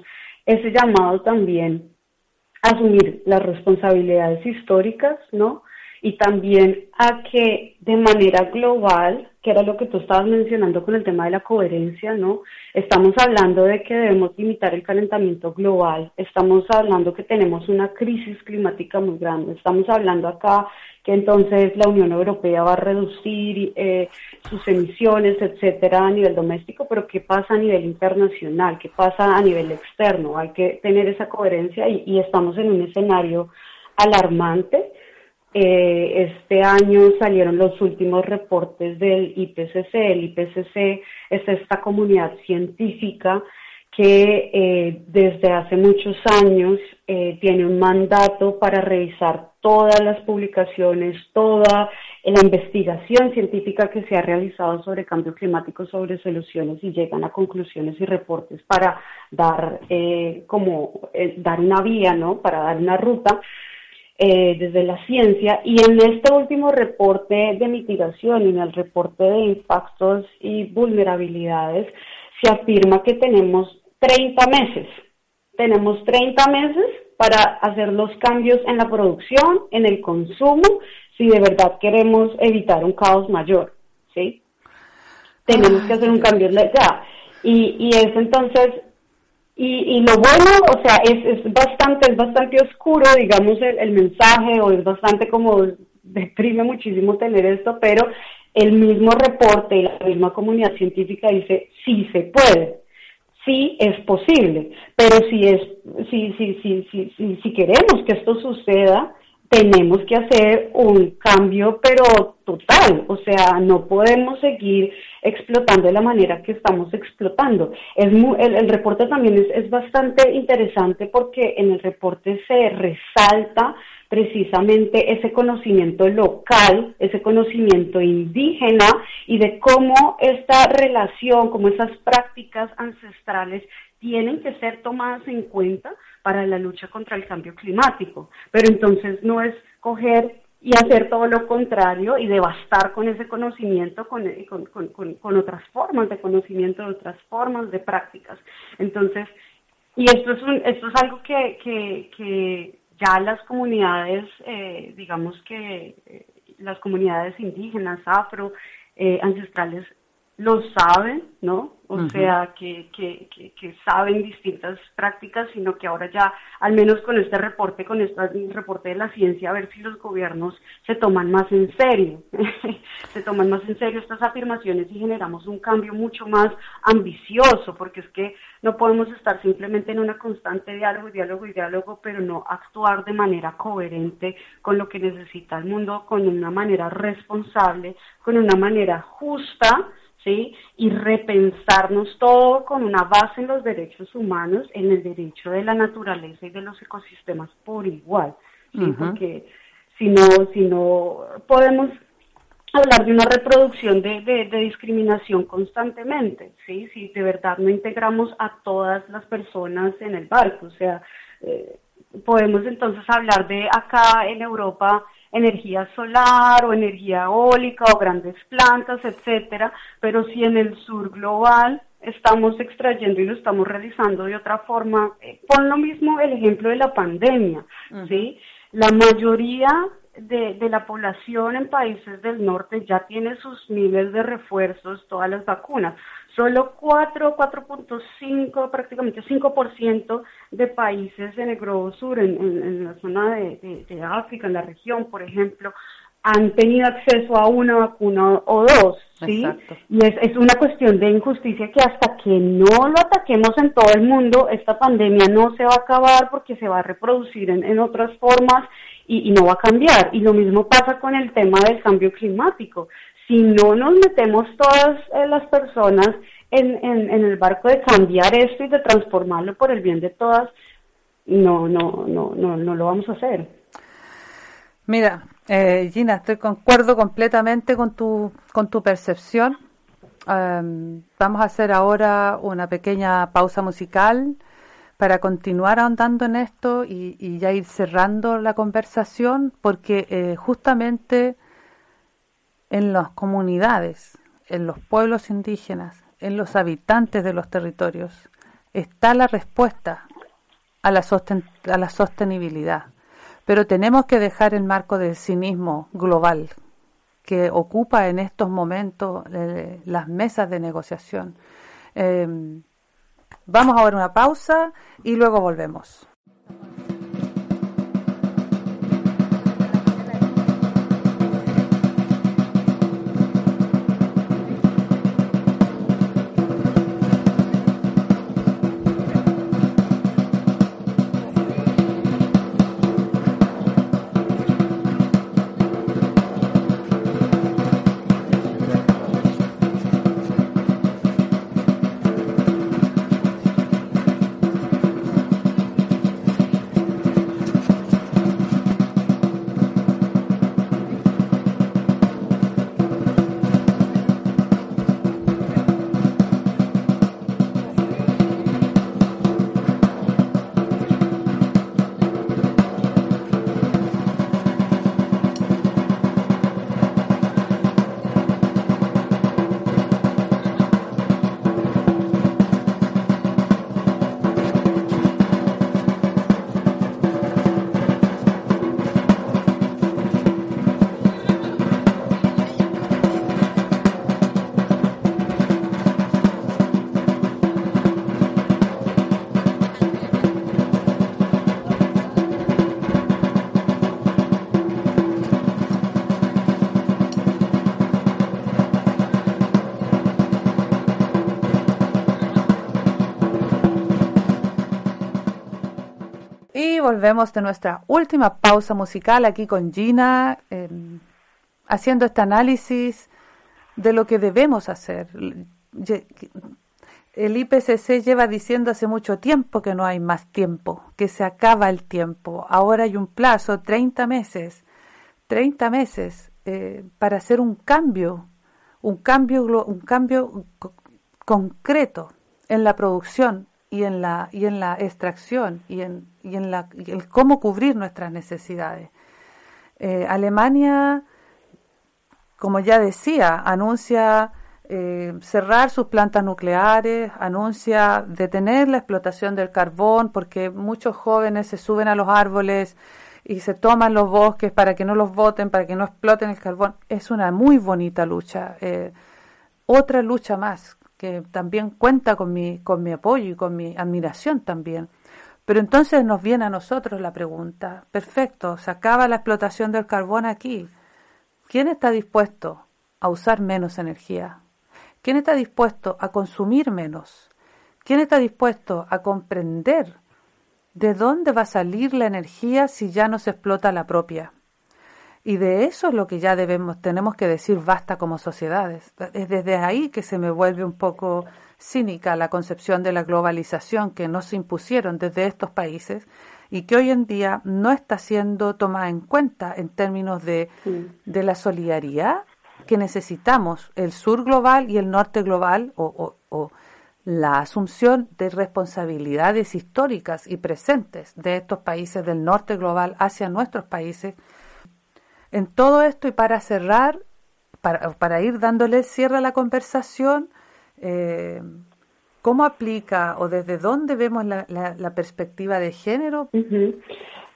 ese llamado también a asumir las responsabilidades históricas, ¿no? Y también a que de manera global, que era lo que tú estabas mencionando con el tema de la coherencia, ¿no? Estamos hablando de que debemos limitar el calentamiento global, estamos hablando que tenemos una crisis climática muy grande, estamos hablando acá que entonces la Unión Europea va a reducir eh, sus emisiones, etcétera, a nivel doméstico, pero ¿qué pasa a nivel internacional? ¿Qué pasa a nivel externo? Hay que tener esa coherencia y, y estamos en un escenario alarmante. Eh, este año salieron los últimos reportes del I P C C. El I P C C es esta comunidad científica que eh, desde hace muchos años eh, tiene un mandato para revisar todas las publicaciones, toda la investigación científica que se ha realizado sobre cambio climático, sobre soluciones, y llegan a conclusiones y reportes para dar eh, como eh, dar una vía, ¿no? Para dar una ruta Eh, desde la ciencia, y en este último reporte de mitigación y en el reporte de impactos y vulnerabilidades se afirma que tenemos treinta meses. Tenemos treinta meses para hacer los cambios en la producción, en el consumo, si de verdad queremos evitar un caos mayor, ¿sí? Tenemos que hacer un cambio ya. Y, y es entonces... Y, y lo bueno, o sea, es, es bastante es bastante oscuro, digamos, el, el mensaje, o es bastante como, deprime muchísimo tener esto, pero el mismo reporte y la misma comunidad científica dice, sí se puede, sí es posible, pero si es si si si si si, si queremos que esto suceda, tenemos que hacer un cambio, pero total, o sea, no podemos seguir explotando de la manera que estamos explotando. Es muy, el, el reporte también es, es bastante interesante porque en el reporte se resalta precisamente ese conocimiento local, ese conocimiento indígena y de cómo esta relación, cómo esas prácticas ancestrales tienen que ser tomadas en cuenta para la lucha contra el cambio climático. Pero entonces no es coger y hacer todo lo contrario y devastar con ese conocimiento, con, con, con, con otras formas de conocimiento, otras formas de prácticas. Entonces, y esto es, un, esto es algo que, que, que ya las comunidades, eh, digamos que eh, las comunidades indígenas, afro, eh, ancestrales, lo saben, ¿no? O uh-huh. sea, que, que, que, que saben distintas prácticas, sino que ahora ya, al menos con este reporte, con este reporte de la ciencia, a ver si los gobiernos se toman más en serio, se toman más en serio estas afirmaciones y generamos un cambio mucho más ambicioso, porque es que no podemos estar simplemente en una constante diálogo y diálogo y diálogo, pero no actuar de manera coherente con lo que necesita el mundo, con una manera responsable, con una manera justa, ¿sí? Y repensarnos todo con una base en los derechos humanos, en el derecho de la naturaleza y de los ecosistemas por igual, ¿sí? Uh-huh. Porque si no, si no podemos hablar de una reproducción de, de, de discriminación constantemente, ¿sí? Si de verdad no integramos a todas las personas en el barco, o sea, eh, podemos entonces hablar de acá en Europa energía solar o energía eólica o grandes plantas, etcétera, pero si en el sur global estamos extrayendo y lo estamos realizando de otra forma, eh, pon lo mismo el ejemplo de la pandemia, uh-huh. ¿sí? La mayoría de, de la población en países del norte ya tiene sus miles de refuerzos, todas las vacunas. Solo cuatro, cuatro punto cinco, prácticamente cinco por ciento de países en el globo sur, en, en, en la zona de, de, de África, en la región, por ejemplo, han tenido acceso a una vacuna o dos, ¿sí? Exacto. Y es, es una cuestión de injusticia que hasta que no lo ataquemos en todo el mundo, esta pandemia no se va a acabar porque se va a reproducir en, en otras formas y, y no va a cambiar. Y lo mismo pasa con el tema del cambio climático. Si no nos metemos todas las personas en, en, en el barco de cambiar esto y de transformarlo por el bien de todas, no, no, no, no, no lo vamos a hacer. Mira, eh, Gina, estoy concuerdo completamente con tu con tu percepción. Um, vamos a hacer ahora una pequeña pausa musical para continuar ahondando en esto y, y ya ir cerrando la conversación, porque eh, justamente en las comunidades, en los pueblos indígenas, en los habitantes de los territorios, está la respuesta a la, sosten- a la sostenibilidad. Pero tenemos que dejar el marco del cinismo global que ocupa en estos momentos eh, las mesas de negociación. Eh, vamos a ver una pausa y luego volvemos. volvemos de nuestra última pausa musical aquí con Gina, eh, haciendo este análisis de lo que debemos hacer. El I P C C lleva diciendo hace mucho tiempo que no hay más tiempo, que se acaba el tiempo. Ahora hay un plazo, treinta meses, treinta meses eh, para hacer un cambio, un cambio, un cambio co- concreto en la producción y en la y en la extracción y en y en la y el cómo cubrir nuestras necesidades. Eh, Alemania, como ya decía, anuncia Eh, cerrar sus plantas nucleares, anuncia detener la explotación del carbón porque muchos jóvenes se suben a los árboles y se toman los bosques para que no los boten, para que no exploten el carbón. Es una muy bonita lucha. Eh, otra lucha más que también cuenta con mi, con mi apoyo y con mi admiración también. Pero entonces nos viene a nosotros la pregunta, perfecto, se acaba la explotación del carbón aquí. ¿Quién está dispuesto a usar menos energía? ¿Quién está dispuesto a consumir menos? ¿Quién está dispuesto a comprender de dónde va a salir la energía si ya no se explota la propia? Y de eso es lo que ya debemos, tenemos que decir basta como sociedades. Es desde ahí que se me vuelve un poco cínica la concepción de la globalización que nos impusieron desde estos países y que hoy en día no está siendo tomada en cuenta en términos de, sí. de la solidaridad que necesitamos, el sur global y el norte global, o, o, o la asunción de responsabilidades históricas y presentes de estos países del norte global hacia nuestros países. En todo esto, y para cerrar, para, para ir dándole cierre a la conversación, eh, ¿cómo aplica o desde dónde vemos la, la, la perspectiva de género? Uh-huh.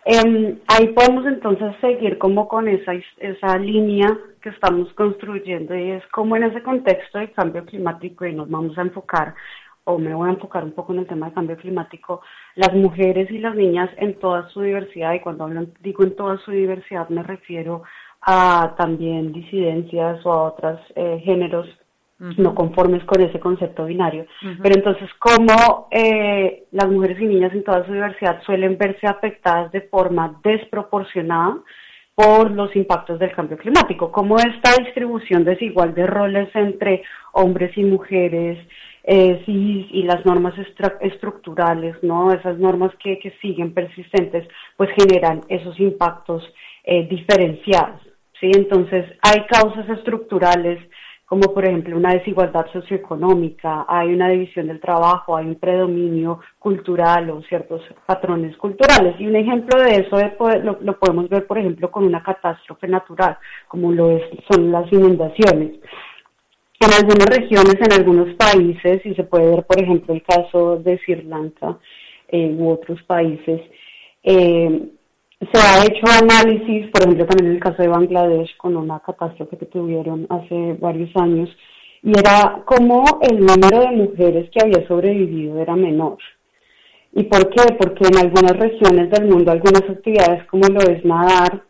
Eh, ahí podemos entonces seguir como con esa, esa línea que estamos construyendo y es como en ese contexto de cambio climático y nos vamos a enfocar o me voy a enfocar un poco en el tema de cambio climático, las mujeres y las niñas en toda su diversidad, y cuando hablo, digo en toda su diversidad me refiero a también disidencias o a otros eh, géneros uh-huh. no conformes con ese concepto binario, uh-huh. pero entonces como eh, las mujeres y niñas en toda su diversidad suelen verse afectadas de forma desproporcionada por los impactos del cambio climático, como esta distribución desigual de roles entre hombres y mujeres eh, y, y las normas estra- estructurales, ¿no? Esas normas que, que siguen persistentes, pues generan esos impactos eh, diferenciados, ¿sí? Entonces hay causas estructurales como por ejemplo una desigualdad socioeconómica, hay una división del trabajo, hay un predominio cultural o ciertos patrones culturales. Y un ejemplo de eso de poder, lo, lo podemos ver, por ejemplo, con una catástrofe natural, como lo es, son las inundaciones. En algunas regiones, en algunos países, y se puede ver, por ejemplo, el caso de Sri Lanka eh, u otros países, eh, se ha hecho análisis, por ejemplo, también en el caso de Bangladesh, con una catástrofe que tuvieron hace varios años, y era como el número de mujeres que había sobrevivido era menor. ¿Y por qué? Porque en algunas regiones del mundo, algunas actividades como lo es nadar,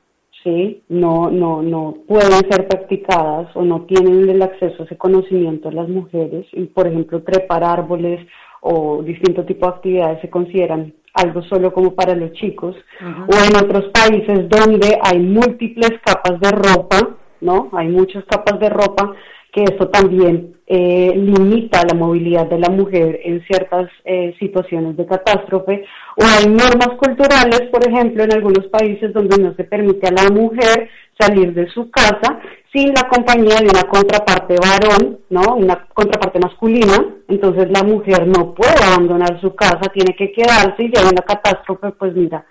¿sí? no, no, no pueden ser practicadas o no tienen el acceso a ese conocimiento las mujeres, y por ejemplo, trepar árboles o distinto tipo de actividades se consideran algo solo como para los chicos, uh-huh. o en otros países donde hay múltiples capas de ropa, ¿no? Hay muchas capas de ropa, que esto también eh, limita la movilidad de la mujer en ciertas eh, situaciones de catástrofe, o hay normas culturales, por ejemplo, en algunos países donde no se permite a la mujer salir de su casa sin la compañía de una contraparte varón, ¿no? Una contraparte masculina, entonces la mujer no puede abandonar su casa, tiene que quedarse y llega una catástrofe, pues mira,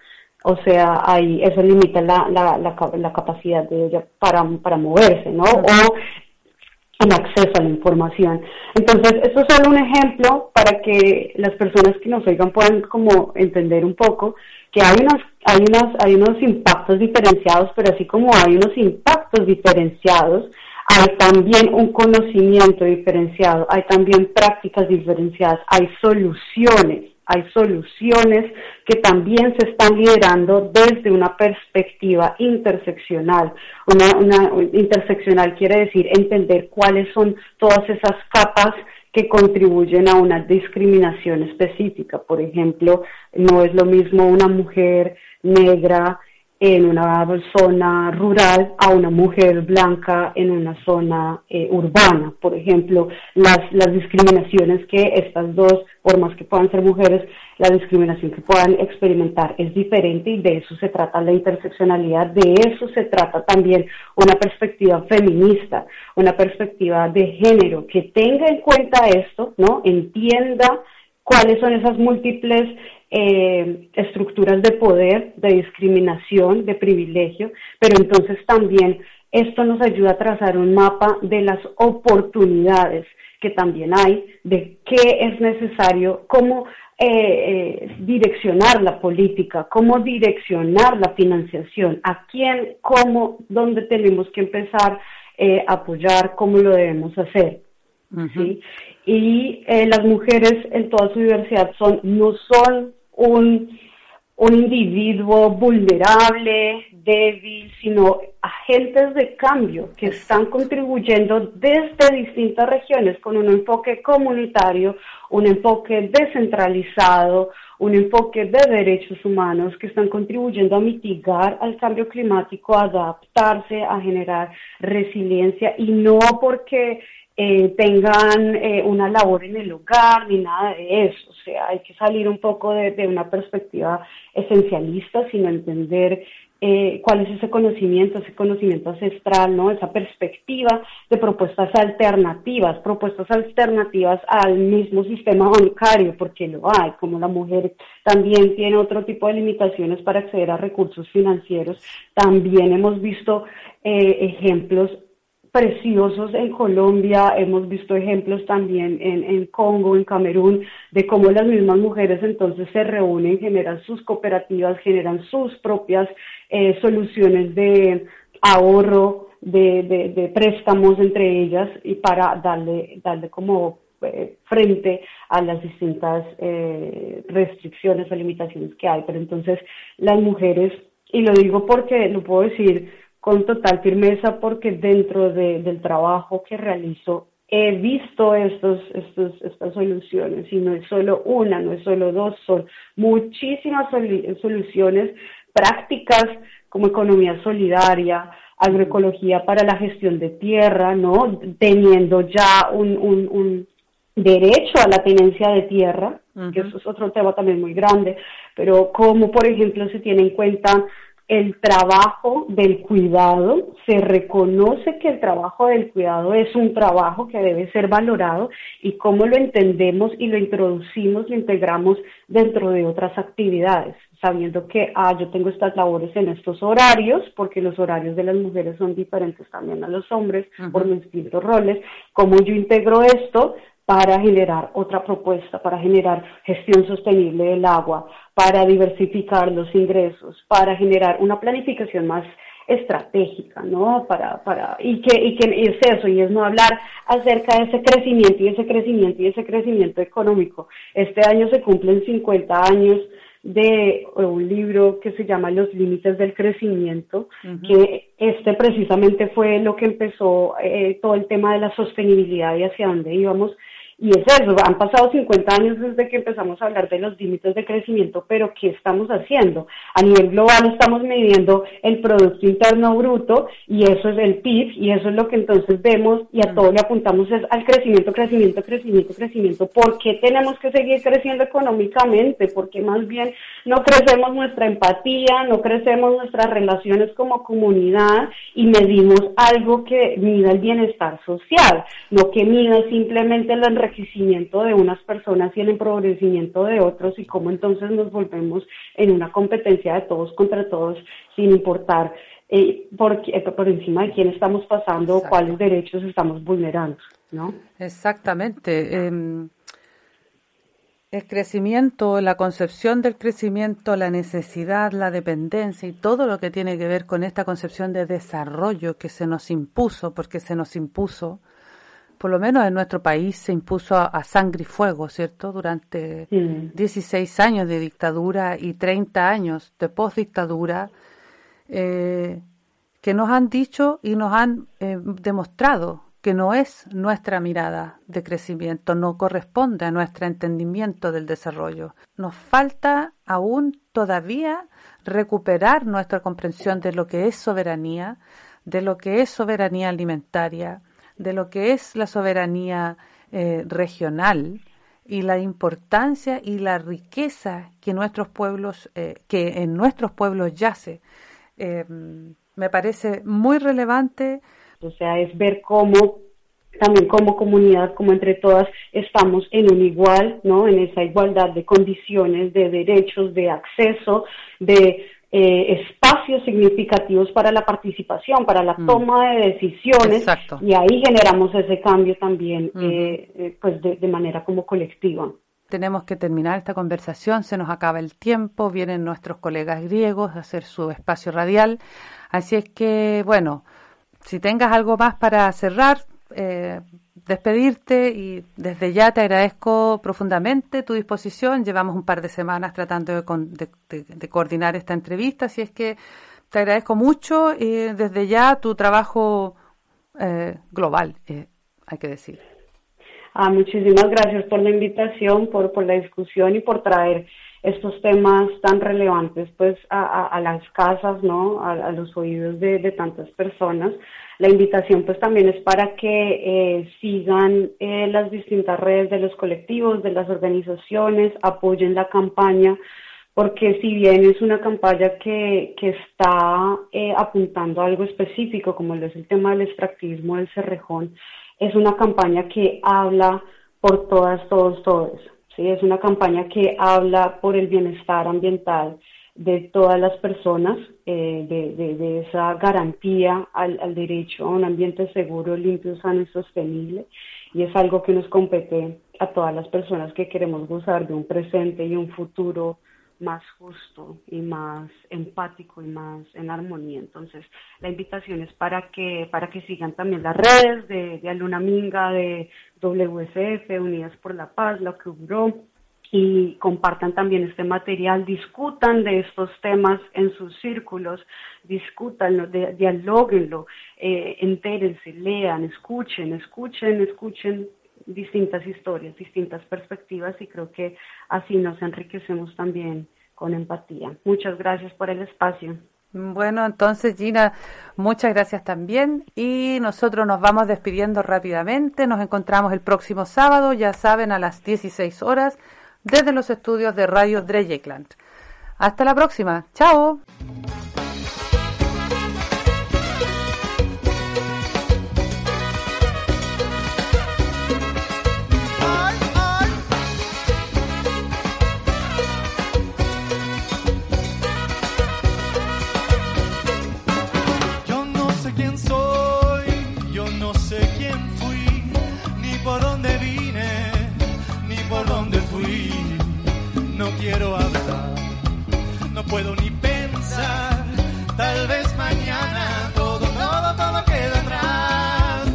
o sea, ahí eso limita la, la, la, la capacidad de ella para, para moverse, ¿no? O el acceso a la información. Entonces, esto es solo un ejemplo para que las personas que nos oigan puedan como entender un poco que hay unas, hay unas, hay unos impactos diferenciados, pero así como hay unos impactos diferenciados, hay también un conocimiento diferenciado, hay también prácticas diferenciadas, hay soluciones, hay soluciones que también se están liderando desde una perspectiva interseccional. Una, una interseccional quiere decir entender cuáles son todas esas capas que contribuyen a una discriminación específica. Por ejemplo, no es lo mismo una mujer negra en una zona rural a una mujer blanca en una zona eh, urbana. Por ejemplo, las, las discriminaciones que estas dos, por más que puedan ser mujeres, la discriminación que puedan experimentar es diferente, y de eso se trata la interseccionalidad, de eso se trata también una perspectiva feminista, una perspectiva de género que tenga en cuenta esto, ¿no? Entienda cuáles son esas múltiples Eh, estructuras de poder, de discriminación, de privilegio, pero entonces también esto nos ayuda a trazar un mapa de las oportunidades que también hay, de qué es necesario, cómo eh, eh, direccionar la política, cómo direccionar la financiación, a quién, cómo, dónde tenemos que empezar eh, a apoyar, cómo lo debemos hacer. Uh-huh. ¿Sí? Y eh, las mujeres en toda su diversidad son no son Un, un individuo vulnerable, débil, sino agentes de cambio que están contribuyendo desde distintas regiones con un enfoque comunitario, un enfoque descentralizado, un enfoque de derechos humanos, que están contribuyendo a mitigar al cambio climático, a adaptarse, a generar resiliencia, y no porque Eh, tengan eh, una labor en el hogar ni nada de eso. O sea, hay que salir un poco de, de una perspectiva esencialista, sino entender eh, cuál es ese conocimiento, ese conocimiento ancestral, ¿no? Esa perspectiva de propuestas alternativas, propuestas alternativas al mismo sistema bancario, porque lo hay, como la mujer también tiene otro tipo de limitaciones para acceder a recursos financieros. También hemos visto eh, ejemplos preciosos en Colombia, hemos visto ejemplos también en, en Congo, en Camerún, de cómo las mismas mujeres entonces se reúnen, generan sus cooperativas, generan sus propias eh, soluciones de ahorro, de, de, de préstamos entre ellas, y para darle, darle como eh, frente a las distintas eh, restricciones o limitaciones que hay. Pero entonces las mujeres, y lo digo porque lo puedo decir con total firmeza, porque dentro de, del trabajo que realizo he visto estos, estos, estas soluciones, y no es solo una, no es solo dos, son muchísimas solu- soluciones prácticas, como economía solidaria, agroecología para la gestión de tierra, ¿no? Teniendo ya un, un, un derecho a la tenencia de tierra, uh-huh. que eso es otro tema también muy grande, pero como por ejemplo se tiene en cuenta el trabajo del cuidado, se reconoce que el trabajo del cuidado es un trabajo que debe ser valorado, y cómo lo entendemos y lo introducimos, lo integramos dentro de otras actividades, sabiendo que, ah, yo tengo estas labores en estos horarios, porque los horarios de las mujeres son diferentes también a los hombres, uh-huh. por mis distintos roles, cómo yo integro esto para generar otra propuesta, para generar gestión sostenible del agua, para diversificar los ingresos, para generar una planificación más estratégica, ¿no? Para, para, y que, y que es eso, y es no hablar acerca de ese crecimiento y ese crecimiento y ese crecimiento económico. Este año se cumplen cincuenta años de un libro que se llama Los límites del crecimiento, uh-huh. que este precisamente fue lo que empezó eh, todo el tema de la sostenibilidad y hacia dónde íbamos. Y es eso, han pasado cincuenta años desde que empezamos a hablar de los límites de crecimiento, pero ¿qué estamos haciendo? A nivel global estamos midiendo el Producto Interno Bruto, y eso es el P I B, y eso es lo que entonces vemos, y a todo le apuntamos es al crecimiento, crecimiento, crecimiento, crecimiento. ¿Por qué tenemos que seguir creciendo económicamente? Porque más bien no crecemos nuestra empatía, no crecemos nuestras relaciones como comunidad, y medimos algo que mida el bienestar social, no que mida simplemente las enriquecimiento de unas personas y el empobrecimiento de otros, y cómo entonces nos volvemos en una competencia de todos contra todos, sin importar eh, por, eh, por encima de quién estamos pasando o cuáles derechos estamos vulnerando, ¿no? Exactamente. Eh, el crecimiento, la concepción del crecimiento, la necesidad, la dependencia y todo lo que tiene que ver con esta concepción de desarrollo que se nos impuso, porque se nos impuso, por lo menos en nuestro país se impuso a, a sangre y fuego, ¿cierto? Durante sí. dieciséis años de dictadura y treinta años de postdictadura, eh, que nos han dicho y nos han eh, demostrado que no es nuestra mirada de crecimiento, no corresponde a nuestro entendimiento del desarrollo. Nos falta aún todavía recuperar nuestra comprensión de lo que es soberanía, de lo que es soberanía alimentaria, de lo que es la soberanía eh, regional y la importancia y la riqueza que nuestros pueblos, eh, que en nuestros pueblos yace. Eh, me parece muy relevante. O sea, es ver cómo, también como comunidad, como entre todas, estamos en un igual, ¿no? En esa igualdad de condiciones, de derechos, de acceso, de eh, espacios significativos para la participación, para la mm. toma de decisiones. Exacto. Y ahí generamos ese cambio también, mm. eh, eh, pues de, de manera como colectiva. Tenemos que terminar esta conversación, se nos acaba el tiempo, vienen nuestros colegas griegos a hacer su espacio radial. Así es que, bueno, si tengas algo más para cerrar, eh, despedirte, y desde ya te agradezco profundamente tu disposición. Llevamos un par de semanas tratando de, con, de, de, de coordinar esta entrevista, así es que te agradezco mucho y desde ya tu trabajo eh, global, eh, hay que decir. Ah, muchísimas gracias por la invitación, por, por la discusión y por traer estos temas tan relevantes pues a, a, a las casas, ¿no? A, a los oídos de, de tantas personas. La invitación pues también es para que eh, sigan eh, las distintas redes de los colectivos, de las organizaciones, apoyen la campaña, porque si bien es una campaña que, que está eh, apuntando a algo específico, como lo es el tema del extractivismo del Cerrejón, es una campaña que habla por todas, todos, todos. Sí, es una campaña que habla por el bienestar ambiental de todas las personas, eh, de, de, de esa garantía al, al derecho a un ambiente seguro, limpio, sano y sostenible. Y es algo que nos compete a todas las personas que queremos gozar de un presente y un futuro más justo y más empático y más en armonía. Entonces, la invitación es para que para que sigan también las redes de, de Aluna Minga, de W C F, Unidas por la Paz, la Ecoburro, y compartan también este material, discutan de estos temas en sus círculos, discútanlo, de, dialóguenlo, eh, entérense, lean, escuchen, escuchen, escuchen distintas historias, distintas perspectivas, y creo que así nos enriquecemos también con empatía. Muchas gracias por el espacio. Bueno, entonces Gina, muchas gracias también, y nosotros nos vamos despidiendo rápidamente. Nos encontramos el próximo sábado, ya saben, a las dieciséis horas desde los estudios de Radio Dreyeckland. Hasta la próxima, chao. Quiero hablar, no puedo ni pensar, tal vez mañana todo, todo, todo queda atrás.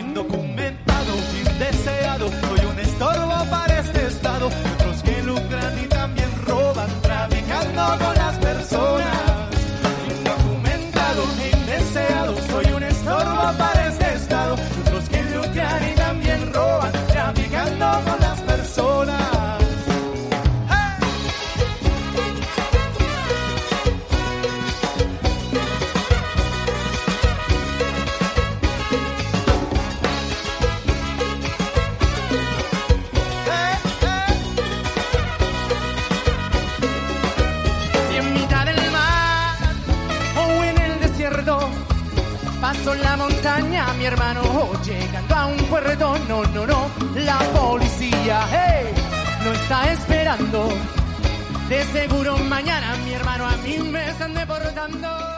Indocumentado, indeseado, soy un estorbo para este estado, otros que lucran y también roban, traficando con las personas. Indocumentado, indeseado, soy un estorbo para este estado, otros que lucran y también roban, traficando con las personas. Mi hermano, oh, llegando a un puerto, no, no, no, la policía, hey, no está esperando, de seguro mañana mi hermano a mí me están deportando.